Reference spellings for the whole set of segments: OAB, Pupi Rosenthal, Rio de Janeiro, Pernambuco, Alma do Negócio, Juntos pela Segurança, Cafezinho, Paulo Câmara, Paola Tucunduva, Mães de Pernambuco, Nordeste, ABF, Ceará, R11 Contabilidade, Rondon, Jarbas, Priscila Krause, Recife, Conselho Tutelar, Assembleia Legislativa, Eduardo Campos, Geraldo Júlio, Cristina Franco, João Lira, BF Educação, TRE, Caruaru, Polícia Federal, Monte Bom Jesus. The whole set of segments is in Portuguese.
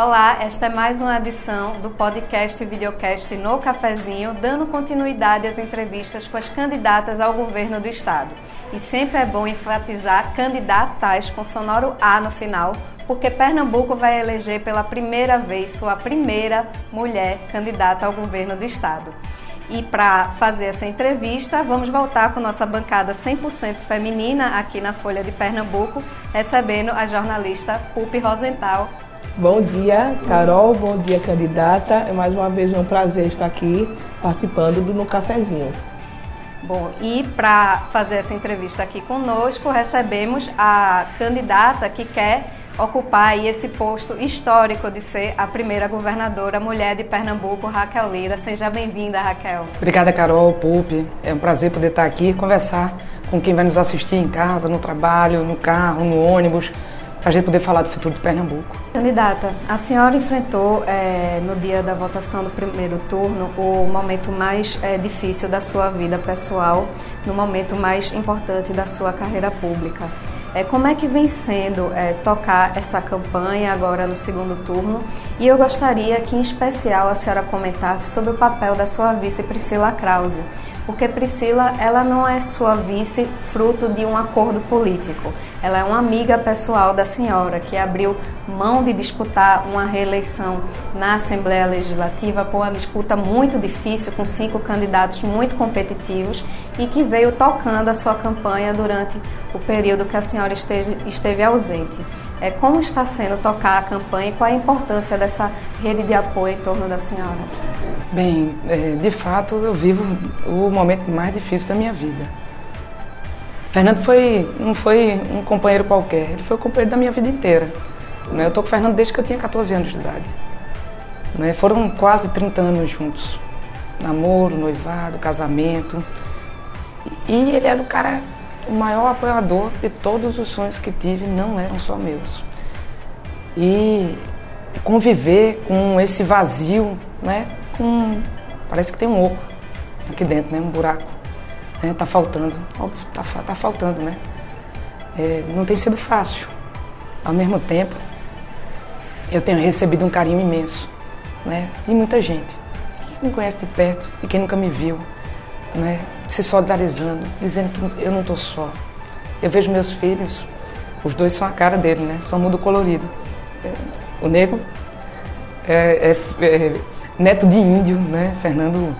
Olá, esta é mais uma edição do podcast e videocast no Cafezinho, dando continuidade às entrevistas com as candidatas ao governo do Estado. E sempre é bom enfatizar candidatas com sonoro A no final, porque Pernambuco vai eleger pela primeira vez sua primeira mulher candidata ao governo do Estado. E para fazer essa entrevista, vamos voltar com nossa bancada 100% feminina aqui na Folha de Pernambuco, recebendo a jornalista Pupi Rosenthal. Bom dia, Carol. Bom dia, candidata. É mais uma vez um prazer estar aqui participando do No Cafezinho. Bom, e para fazer essa entrevista aqui conosco, recebemos a candidata que quer ocupar aí esse posto histórico de ser a primeira governadora mulher de Pernambuco, Raquel Lira. Seja bem-vinda, Raquel. Obrigada, Carol, Pupi. É um prazer poder estar aqui e conversar com quem vai nos assistir em casa, no trabalho, no carro, no ônibus, para a gente poder falar do futuro de Pernambuco. Candidata, a senhora enfrentou no dia da votação do primeiro turno o momento mais difícil da sua vida pessoal, no momento mais importante da sua carreira pública. Como é que vem sendo tocar essa campanha agora no segundo turno? E eu gostaria que, em especial, a senhora comentasse sobre o papel da sua vice Priscila Krause, porque Priscila, ela não é sua vice fruto de um acordo político. Ela é uma amiga pessoal da senhora, que abriu mão de disputar uma reeleição na Assembleia Legislativa por uma disputa muito difícil, com 5 candidatos muito competitivos, e que veio tocando a sua campanha durante o período que a senhora esteve ausente. Como está sendo tocar a campanha e qual a importância dessa rede de apoio em torno da senhora? Bem, de fato, eu vivo o momento mais difícil da minha vida. Fernando não foi um companheiro qualquer, ele foi o companheiro da minha vida inteira. Eu estou com o Fernando desde que eu tinha 14 anos de idade. Foram quase 30 anos juntos. Namoro, noivado, casamento. E ele era o cara, o maior apoiador de todos os sonhos que tive, não eram só meus. E conviver com esse vazio, né? Parece que tem um oco aqui dentro, né? Um buraco. Tá faltando, óbvio, tá faltando, né? Não tem sido fácil. Ao mesmo tempo, eu tenho recebido um carinho imenso, né? De muita gente. Quem me conhece de perto e quem nunca me viu, né? Se solidarizando, dizendo que eu não estou só. Eu vejo meus filhos, os dois são a cara dele, né? Só muda o colorido. O negro é neto de índio, né? Fernando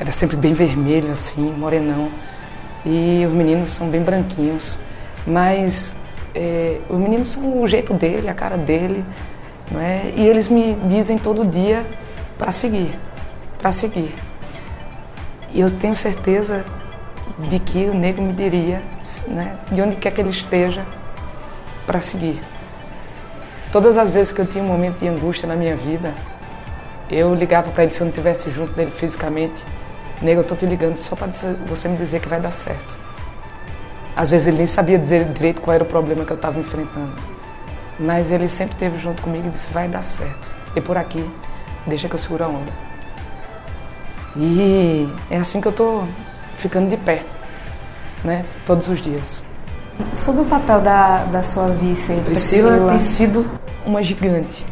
era sempre bem vermelho, assim, morenão. E os meninos são bem branquinhos. Mas os meninos são o jeito dele, a cara dele, não é? E eles me dizem todo dia para seguir, para seguir. E eu tenho certeza de que o negro me diria, né, de onde quer que ele esteja, para seguir. Todas as vezes que eu tinha um momento de angústia na minha vida, eu ligava para ele, se eu não estivesse junto dele fisicamente, nego, eu estou te ligando só para você me dizer que vai dar certo. Às vezes ele nem sabia dizer direito qual era o problema que eu estava enfrentando, mas ele sempre esteve junto comigo e disse, vai dar certo. E por aqui, deixa que eu seguro a onda. E é assim que eu estou ficando de pé, né? Todos os dias. Sobre o papel da sua vice, Priscila tem sido uma gigante,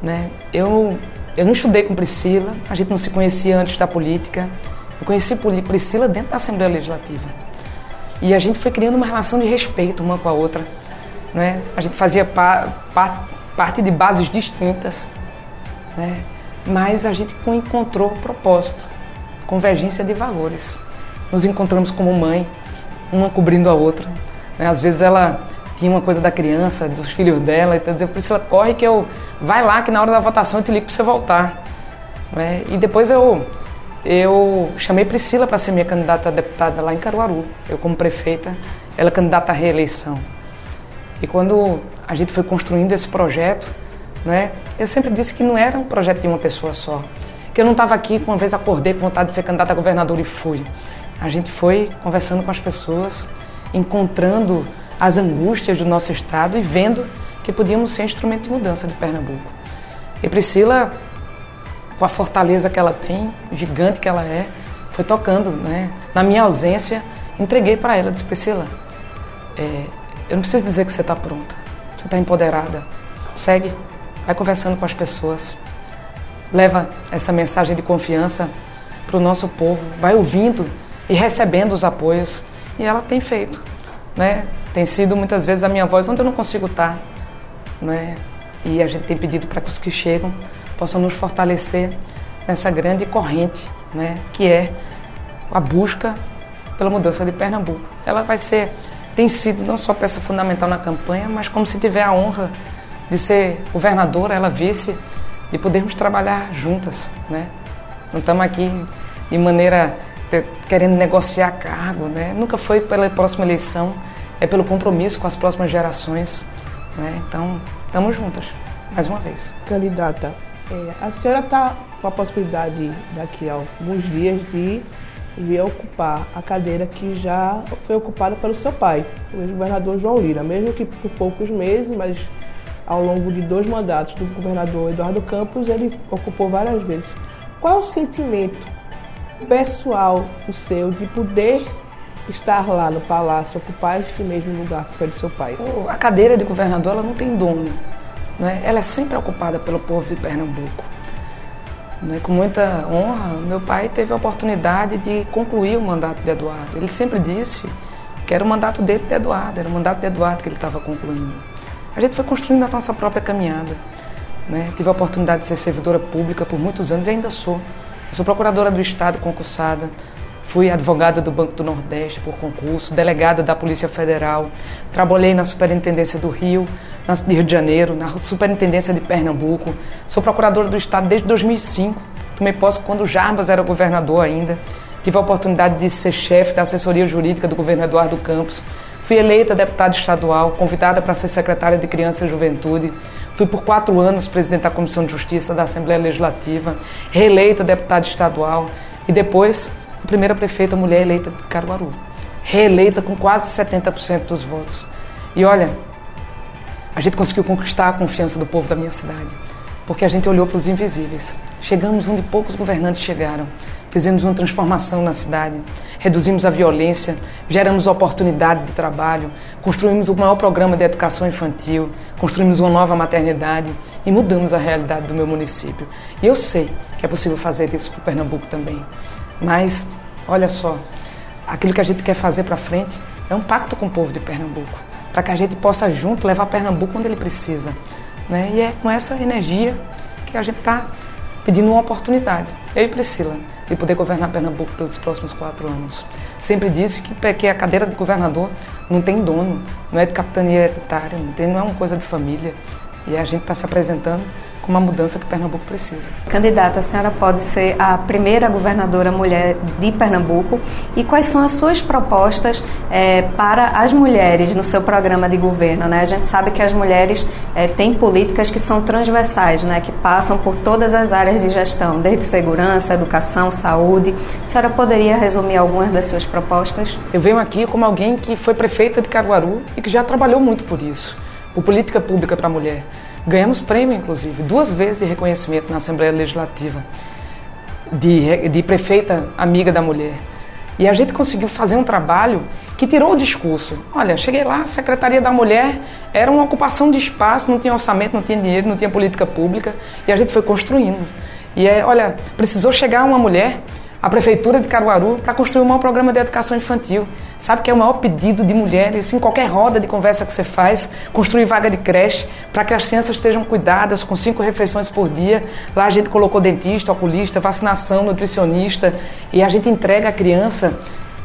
né? Eu não estudei com Priscila, a gente não se conhecia antes da política. Eu conheci Priscila dentro da Assembleia Legislativa. E a gente foi criando uma relação de respeito uma com a outra, né? A gente fazia parte de bases distintas, né? Mas a gente encontrou o propósito, convergência de valores. Nos encontramos como mãe, uma cobrindo a outra. Às vezes ela tinha uma coisa da criança, dos filhos dela, então dizia, Priscila, corre que vai lá que na hora da votação eu te ligo para você voltar. E depois eu chamei Priscila para ser minha candidata a deputada lá em Caruaru. Eu como prefeita, ela candidata à reeleição. E quando a gente foi construindo esse projeto, eu sempre disse que não era um projeto de uma pessoa só, que eu não estava aqui, uma vez acordei com vontade de ser candidata a governador e fui. A gente foi conversando com as pessoas, encontrando as angústias do nosso estado e vendo que podíamos ser instrumento de mudança de Pernambuco. E Priscila, com a fortaleza que ela tem, gigante que ela é, foi tocando, né? Na minha ausência, entreguei para ela, disse, Priscila, eu não preciso dizer que você está pronta, você está empoderada, segue. vai conversando com as pessoas, leva essa mensagem de confiança para o nosso povo, vai ouvindo e recebendo os apoios, e ela tem feito, né? Tem sido muitas vezes a minha voz onde eu não consigo estar, né? E a gente tem pedido para que os que chegam possam nos fortalecer nessa grande corrente, né? Que é a busca pela mudança de Pernambuco. Ela vai ser, tem sido não só peça fundamental na campanha, mas como se tiver a honra de ser governadora, ela vice, de podermos trabalhar juntas, né? Não estamos aqui de maneira querendo negociar cargo, né? Nunca foi pela próxima eleição, é pelo compromisso com as próximas gerações, né? Então, estamos juntas, mais uma vez. Candidata, a senhora está com a possibilidade, daqui a alguns dias, de vir ocupar a cadeira que já foi ocupada pelo seu pai, o ex-governador João Lira, mesmo que por poucos meses, mas ao longo de 2 mandatos do governador Eduardo Campos, ele ocupou várias vezes. Qual o sentimento pessoal o seu de poder estar lá no palácio, ocupar este mesmo lugar que foi do seu pai? A cadeira de governador, ela não tem dono, né? Ela é sempre ocupada pelo povo de Pernambuco, né? Com muita honra, meu pai teve a oportunidade de concluir o mandato de Eduardo. Ele sempre disse que era o mandato dele de Eduardo, era o mandato de Eduardo que ele estava concluindo. A gente foi construindo a nossa própria caminhada, né? Tive a oportunidade de ser servidora pública por muitos anos e ainda sou. Eu sou procuradora do Estado concursada, fui advogada do Banco do Nordeste por concurso, delegada da Polícia Federal, trabalhei na Superintendência do Rio, na Rio de Janeiro, na Superintendência de Pernambuco, sou procuradora do Estado desde 2005, tomei posse quando o Jarbas era governador ainda, tive a oportunidade de ser chefe da assessoria jurídica do governo Eduardo Campos, fui eleita deputada estadual, convidada para ser secretária de Criança e Juventude, fui por 4 anos presidente da Comissão de Justiça da Assembleia Legislativa, reeleita deputada estadual e depois a primeira prefeita mulher eleita de Caruaru, reeleita com quase 70% dos votos. E olha, a gente conseguiu conquistar a confiança do povo da minha cidade, porque a gente olhou para os invisíveis. Chegamos onde poucos governantes chegaram, fizemos uma transformação na cidade, reduzimos a violência, geramos oportunidade de trabalho, construímos o maior programa de educação infantil, construímos uma nova maternidade e mudamos a realidade do meu município. E eu sei que é possível fazer isso para o Pernambuco também. Mas, olha só, aquilo que a gente quer fazer para frente é um pacto com o povo de Pernambuco, para que a gente possa junto levar Pernambuco onde ele precisa, né? E é com essa energia que a gente está pedindo uma oportunidade, eu e Priscila, de poder governar Pernambuco pelos próximos 4 anos. Sempre disse que a cadeira de governador não tem dono, não é de capitania hereditária, não é uma coisa de família. E a gente está se apresentando com uma mudança que Pernambuco precisa. Candidata, a senhora pode ser a primeira governadora mulher de Pernambuco. E quais são as suas propostas para as mulheres no seu programa de governo, né? A gente sabe que as mulheres têm políticas que são transversais, né? Que passam por todas as áreas de gestão, desde segurança, educação, saúde. A senhora poderia resumir algumas das suas propostas? Eu venho aqui como alguém que foi prefeita de Caruaru e que já trabalhou muito por isso. Por política pública para a mulher. Ganhamos prêmio, inclusive, 2 vezes de reconhecimento na Assembleia Legislativa de prefeita amiga da mulher. E a gente conseguiu fazer um trabalho que tirou o discurso. Olha, cheguei lá, a Secretaria da Mulher era uma ocupação de espaço, não tinha orçamento, não tinha dinheiro, não tinha política pública, e a gente foi construindo. E olha, precisou chegar uma mulher à Prefeitura de Caruaru para construir o maior programa de educação infantil. Sabe que é o maior pedido de mulheres, em qualquer roda de conversa que você faz, construir vaga de creche para que as crianças estejam cuidadas com 5 refeições por dia. Lá a gente colocou dentista, oculista, vacinação, nutricionista, e a gente entrega a criança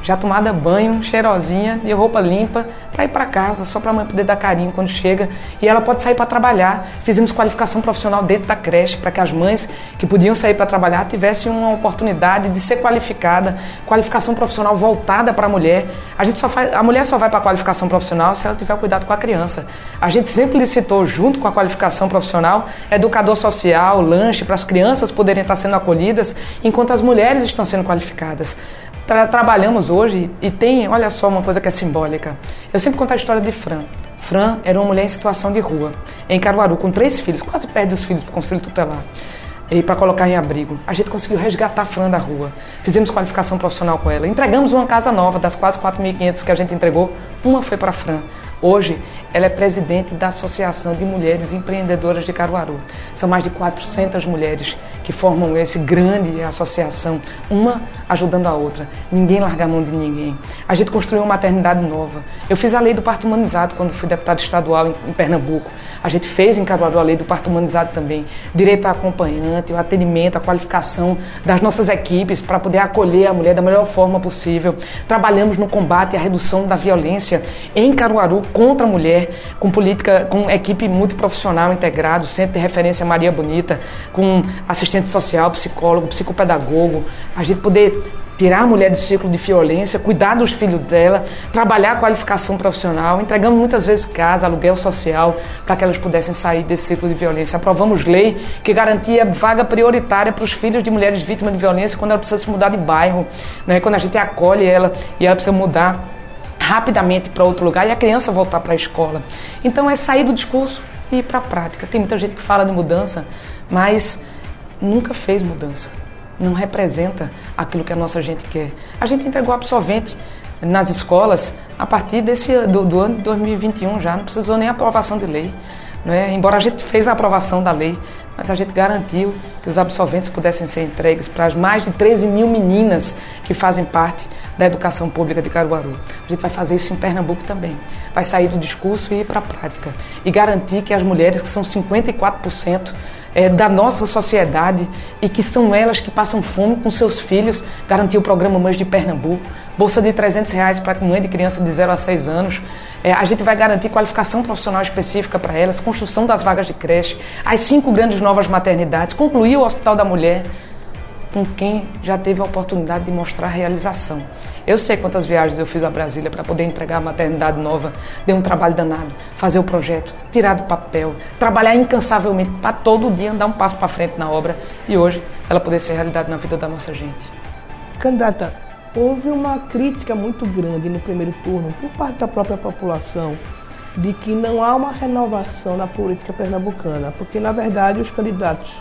já tomada banho, cheirosinha, de roupa limpa, para ir para casa, só para a mãe poder dar carinho quando chega. E ela pode sair para trabalhar. Fizemos qualificação profissional dentro da creche, para que as mães que podiam sair para trabalhar tivessem uma oportunidade de ser qualificada. Qualificação profissional voltada para a mulher. A mulher só vai para a qualificação profissional se ela tiver cuidado com a criança. A gente sempre licitou, junto com a qualificação profissional, educador social, lanche, para as crianças poderem estar sendo acolhidas, enquanto as mulheres estão sendo qualificadas. Trabalhamos hoje e tem, olha só, uma coisa que é simbólica. Eu sempre conto a história de Fran. Fran era uma mulher em situação de rua, em Caruaru, com 3 filhos, quase perde os filhos para o Conselho Tutelar, e para colocar em abrigo. A gente conseguiu resgatar a Fran da rua, fizemos qualificação profissional com ela, entregamos uma casa nova, das quase 4.500 que a gente entregou, uma foi para a Fran, Hoje, ela é presidente da Associação de Mulheres Empreendedoras de Caruaru. São mais de 400 mulheres que formam essa grande associação, uma ajudando a outra. Ninguém larga a mão de ninguém. A gente construiu uma maternidade nova. Eu fiz a lei do parto humanizado quando fui deputado estadual em Pernambuco. A gente fez em Caruaru a lei do parto humanizado também. Direito a acompanhante, o atendimento, a qualificação das nossas equipes para poder acolher a mulher da melhor forma possível. Trabalhamos no combate à redução da violência em Caruaru contra a mulher, com equipe multiprofissional integrado, centro de referência Maria Bonita, com assistente social, psicólogo, psicopedagogo, a gente poder tirar a mulher do ciclo de violência, cuidar dos filhos dela, trabalhar a qualificação profissional, entregamos muitas vezes casa, aluguel social, para que elas pudessem sair desse ciclo de violência. Aprovamos lei que garantia vaga prioritária para os filhos de mulheres vítimas de violência quando ela precisa se mudar de bairro, né? Quando a gente acolhe ela e ela precisa mudar rapidamente para outro lugar e a criança voltar para a escola. Então é sair do discurso e ir para a prática. Tem muita gente que fala de mudança, mas nunca fez mudança. Não representa aquilo que a nossa gente quer. A gente entregou absorvente nas escolas a partir do ano de 2021 já, não precisou nem aprovação de lei, né? Embora a gente fez a aprovação da lei, mas a gente garantiu que os absorventes pudessem ser entregues para as mais de 13 mil meninas que fazem parte da educação pública de Caruaru. A gente vai fazer isso em Pernambuco também. Vai sair do discurso e ir para a prática. E garantir que as mulheres, que são 54% da nossa sociedade e que são elas que passam fome com seus filhos, garantir o programa Mães de Pernambuco, bolsa de R$300 para mãe de criança de 0 a 6 anos. A gente vai garantir qualificação profissional específica para elas, construção das vagas de creche, as 5 grandes novas maternidades, concluir o Hospital da Mulher com quem já teve a oportunidade de mostrar realização. Eu sei quantas viagens eu fiz a Brasília para poder entregar a maternidade nova, deu um trabalho danado, fazer o projeto, tirar do papel, trabalhar incansavelmente para todo dia andar um passo para frente na obra e hoje ela poder ser realidade na vida da nossa gente. Candidata, houve uma crítica muito grande no primeiro turno por parte da própria população de que não há uma renovação na política pernambucana, porque, na verdade, os candidatos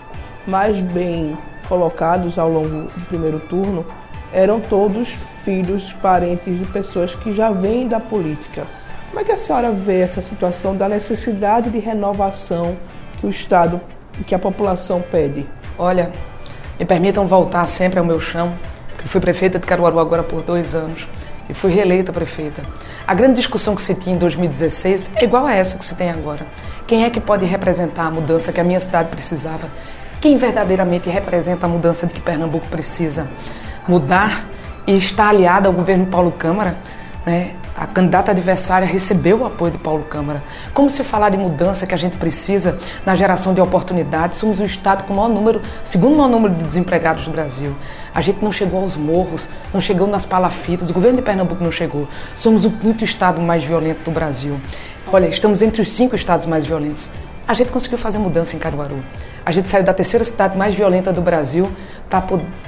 mais bem colocados ao longo do primeiro turno eram todos filhos, parentes de pessoas que já vêm da política. Como é que a senhora vê essa situação da necessidade de renovação que o Estado, que a população pede? Olha, me permitam voltar sempre ao meu chão, porque fui prefeita de Caruaru agora por 2 anos. E fui reeleita prefeita. A grande discussão que se tinha em 2016 é igual a essa que se tem agora. Quem é que pode representar a mudança que a minha cidade precisava? Quem verdadeiramente representa a mudança de que Pernambuco precisa? Mudar e estar aliada ao governo Paulo Câmara, né? A candidata adversária recebeu o apoio de Paulo Câmara. Como se falar de mudança que a gente precisa na geração de oportunidades? Somos o Estado com o maior número, segundo o maior número de desempregados do Brasil. A gente não chegou aos morros, não chegou nas palafitas, o governo de Pernambuco não chegou. Somos o 5º Estado mais violento do Brasil. Olha, estamos entre os 5 Estados mais violentos. A gente conseguiu fazer mudança em Caruaru. A gente saiu da 3ª cidade mais violenta do Brasil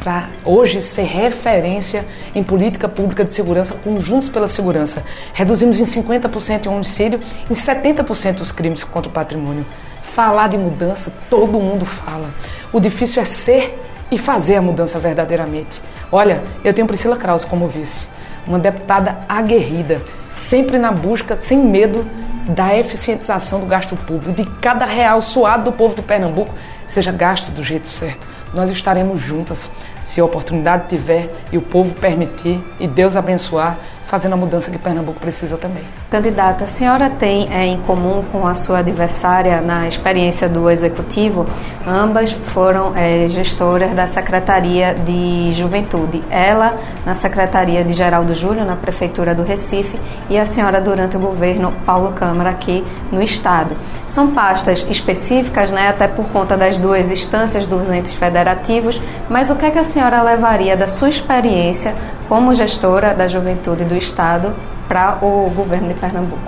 para hoje ser referência em política pública de segurança com Juntos pela Segurança. Reduzimos em 50% o homicídio, em 70% os crimes contra o patrimônio. Falar de mudança, todo mundo fala. O difícil é ser e fazer a mudança verdadeiramente. Olha, eu tenho Priscila Krause como vice, uma deputada aguerrida, sempre na busca, sem medo, da eficientização do gasto público, de cada real suado do povo de Pernambuco seja gasto do jeito certo. Nós estaremos juntas, se a oportunidade tiver e o povo permitir e Deus abençoar, fazendo a mudança que Pernambuco precisa também. Candidata, a senhora tem em comum com a sua adversária na experiência do Executivo, ambas foram gestoras da Secretaria de Juventude. Ela na Secretaria de Geraldo Júlio, na Prefeitura do Recife, e a senhora durante o governo Paulo Câmara aqui no Estado. São pastas específicas, né, até por conta das duas instâncias dos entes federativos, mas o que é que a senhora levaria da sua experiência como gestora da juventude do Estado para o governo de Pernambuco?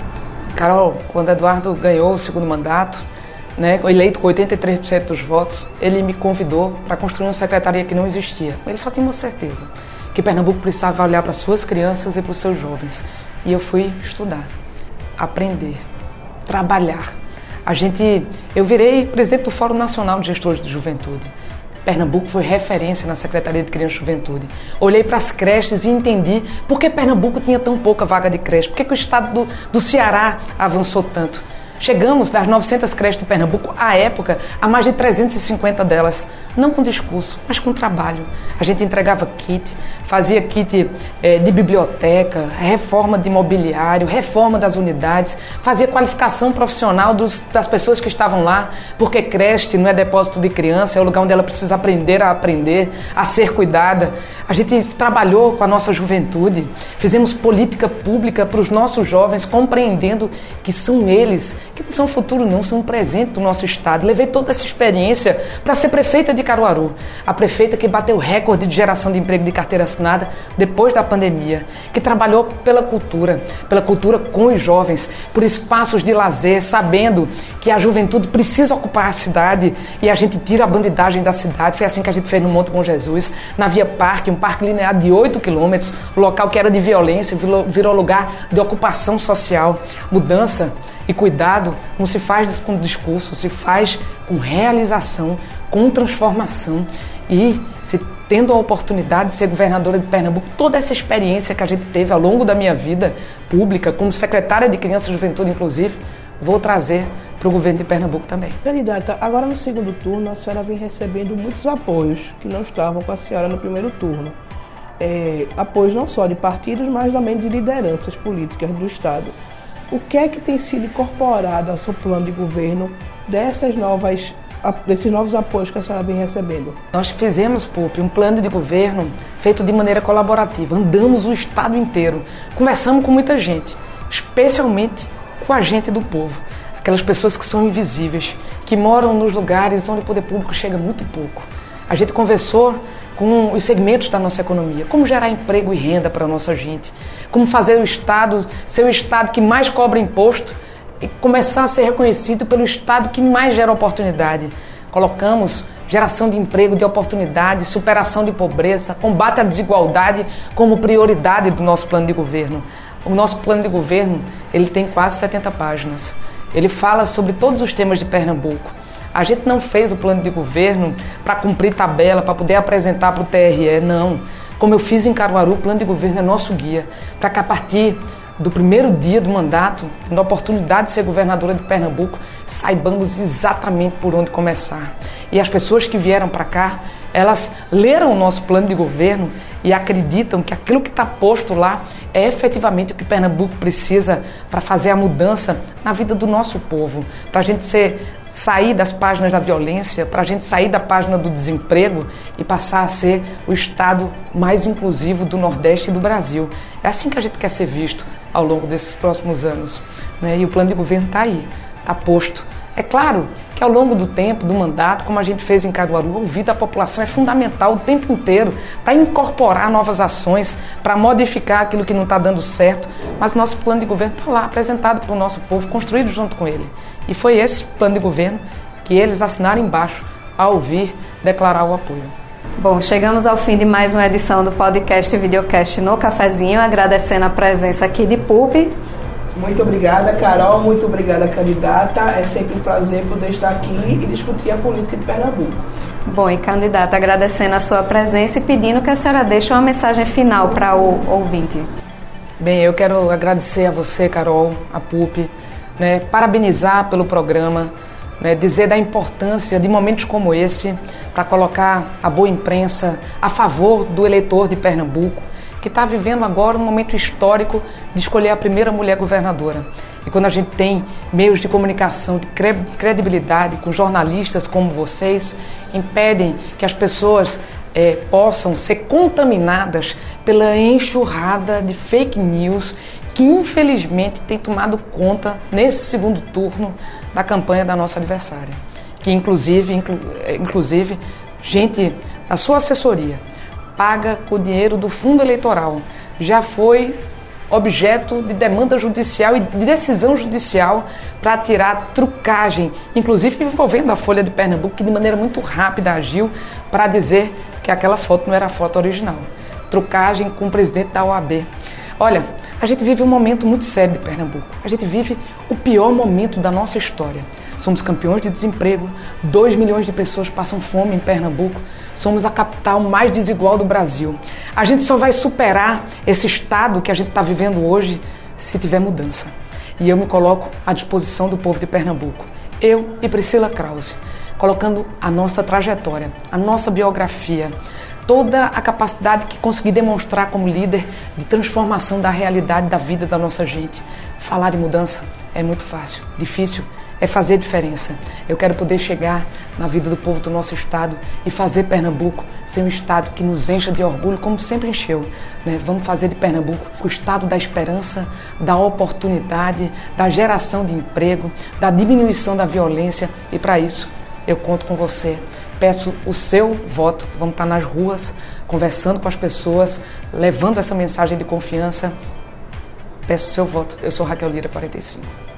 Carol, quando Eduardo ganhou o segundo mandato, né, eleito com 83% dos votos, ele me convidou para construir uma secretaria que não existia. Ele só tinha uma certeza, que Pernambuco precisava olhar para suas crianças e para os seus jovens. E eu fui estudar, aprender, trabalhar. Eu virei presidente do Fórum Nacional de Gestores de Juventude. Pernambuco foi referência na Secretaria de Criança e Juventude. Olhei para as creches e entendi por que Pernambuco tinha tão pouca vaga de creche, por que o estado do Ceará avançou tanto. Chegamos das 900 creches de Pernambuco, à época, a mais de 350 delas. Não com discurso, mas com trabalho. A gente entregava kit, fazia kit de biblioteca, reforma de mobiliário, reforma das unidades, fazia qualificação profissional das pessoas que estavam lá, porque creche não é depósito de criança, é o lugar onde ela precisa aprender, a ser cuidada. A gente trabalhou com a nossa juventude, fizemos política pública para os nossos jovens, compreendendo que são eles, que não são futuro não, são um presente do nosso estado. Levei toda essa experiência para ser prefeita de Caruaru, a prefeita que bateu recorde de geração de emprego de carteira assinada depois da pandemia, que trabalhou pela cultura com os jovens, por espaços de lazer, sabendo que a juventude precisa ocupar a cidade e a gente tira a bandidagem da cidade. Foi assim que a gente fez no Monte Bom Jesus, na Via Parque, um parque linear de 8 quilômetros, local que era de violência, virou lugar de ocupação social. Mudança e cuidado não se faz com discurso, se faz com realização, com transformação. E se tendo a oportunidade de ser governadora de Pernambuco, toda essa experiência que a gente teve ao longo da minha vida pública, como secretária de Criança e Juventude, inclusive, vou trazer para o governo de Pernambuco também. Candidata, agora no segundo turno a senhora vem recebendo muitos apoios que não estavam com a senhora no primeiro turno. Apoios não só de partidos, mas também de lideranças políticas do Estado. O que é que tem sido incorporado ao seu plano de governo desses novos apoios que a senhora vem recebendo? Nós fizemos, Pupi, um plano de governo feito de maneira colaborativa. Andamos o estado inteiro, conversamos com muita gente, especialmente com a gente do povo. Aquelas pessoas que são invisíveis, que moram nos lugares onde o poder público chega muito pouco. A gente conversou com os segmentos da nossa economia, como gerar emprego e renda para a nossa gente, como fazer o Estado ser o Estado que mais cobra imposto e começar a ser reconhecido pelo Estado que mais gera oportunidade. Colocamos geração de emprego, de oportunidade, superação de pobreza, combate à desigualdade como prioridade do nosso plano de governo. O nosso plano de governo, ele tem quase 70 páginas. Ele fala sobre todos os temas de Pernambuco. A gente não fez o plano de governo para cumprir tabela, para poder apresentar para o TRE, não. Como eu fiz em Caruaru, o plano de governo é nosso guia, para que a partir do primeiro dia do mandato, tendo a oportunidade de ser governadora de Pernambuco, saibamos exatamente por onde começar. E as pessoas que vieram para cá, elas leram o nosso plano de governo e acreditam que aquilo que está posto lá é efetivamente o que Pernambuco precisa para fazer a mudança na vida do nosso povo, para a gente sair das páginas da violência, para a gente sair da página do desemprego e passar a ser o estado mais inclusivo do Nordeste e do Brasil. É assim que a gente quer ser visto ao longo desses próximos anos, né? E o plano de governo está aí, está posto. É claro que ao longo do tempo, do mandato, como a gente fez em Caruaru, ouvir da população é fundamental o tempo inteiro para incorporar novas ações, para modificar aquilo que não está dando certo, mas o nosso plano de governo está lá, apresentado para o nosso povo, construído junto com ele. E foi esse plano de governo que eles assinaram embaixo ao vir declarar o apoio. Bom, chegamos ao fim de mais uma edição do podcast e videocast no Cafezinho, agradecendo a presença aqui de Pupi. Muito obrigada, Carol. Muito obrigada, candidata. É sempre um prazer poder estar aqui e discutir a política de Pernambuco. Bom, e candidata, agradecendo a sua presença e pedindo que a senhora deixe uma mensagem final para o ouvinte. Bem, eu quero agradecer a você, Carol, a Pupi, né, parabenizar pelo programa, né, dizer da importância de momentos como esse para colocar a boa imprensa a favor do eleitor de Pernambuco, que está vivendo agora um momento histórico de escolher a primeira mulher governadora. E quando a gente tem meios de comunicação de credibilidade, com jornalistas como vocês, impedem que as pessoas possam ser contaminadas pela enxurrada de fake news que, infelizmente, tem tomado conta, nesse segundo turno, da campanha da nossa adversária. Que, inclusive gente da sua assessoria, paga com o dinheiro do fundo eleitoral, já foi objeto de demanda judicial e de decisão judicial para tirar trucagem, inclusive envolvendo a Folha de Pernambuco, que de maneira muito rápida agiu para dizer que aquela foto não era a foto original. Trucagem com o presidente da OAB. Olha, a gente vive um momento muito sério de Pernambuco. A gente vive o pior momento da nossa história. somos campeões de desemprego, 2 milhões de pessoas passam fome em Pernambuco, somos a capital mais desigual do Brasil. A gente só vai superar esse estado que a gente está vivendo hoje se tiver mudança. E eu me coloco à disposição do povo de Pernambuco. Eu e Priscila Krause, colocando a nossa trajetória, a nossa biografia, toda a capacidade que consegui demonstrar como líder de transformação da realidade da vida da nossa gente. Falar de mudança é muito fácil, difícil é fazer diferença. Eu quero poder chegar na vida do povo do nosso estado e fazer Pernambuco ser um estado que nos encha de orgulho, como sempre encheu, né? Vamos fazer de Pernambuco o estado da esperança, da oportunidade, da geração de emprego, da diminuição da violência, e para isso eu conto com você. Peço o seu voto. Vamos estar nas ruas, conversando com as pessoas, levando essa mensagem de confiança. Peço o seu voto. Eu sou Raquel Lira, 45.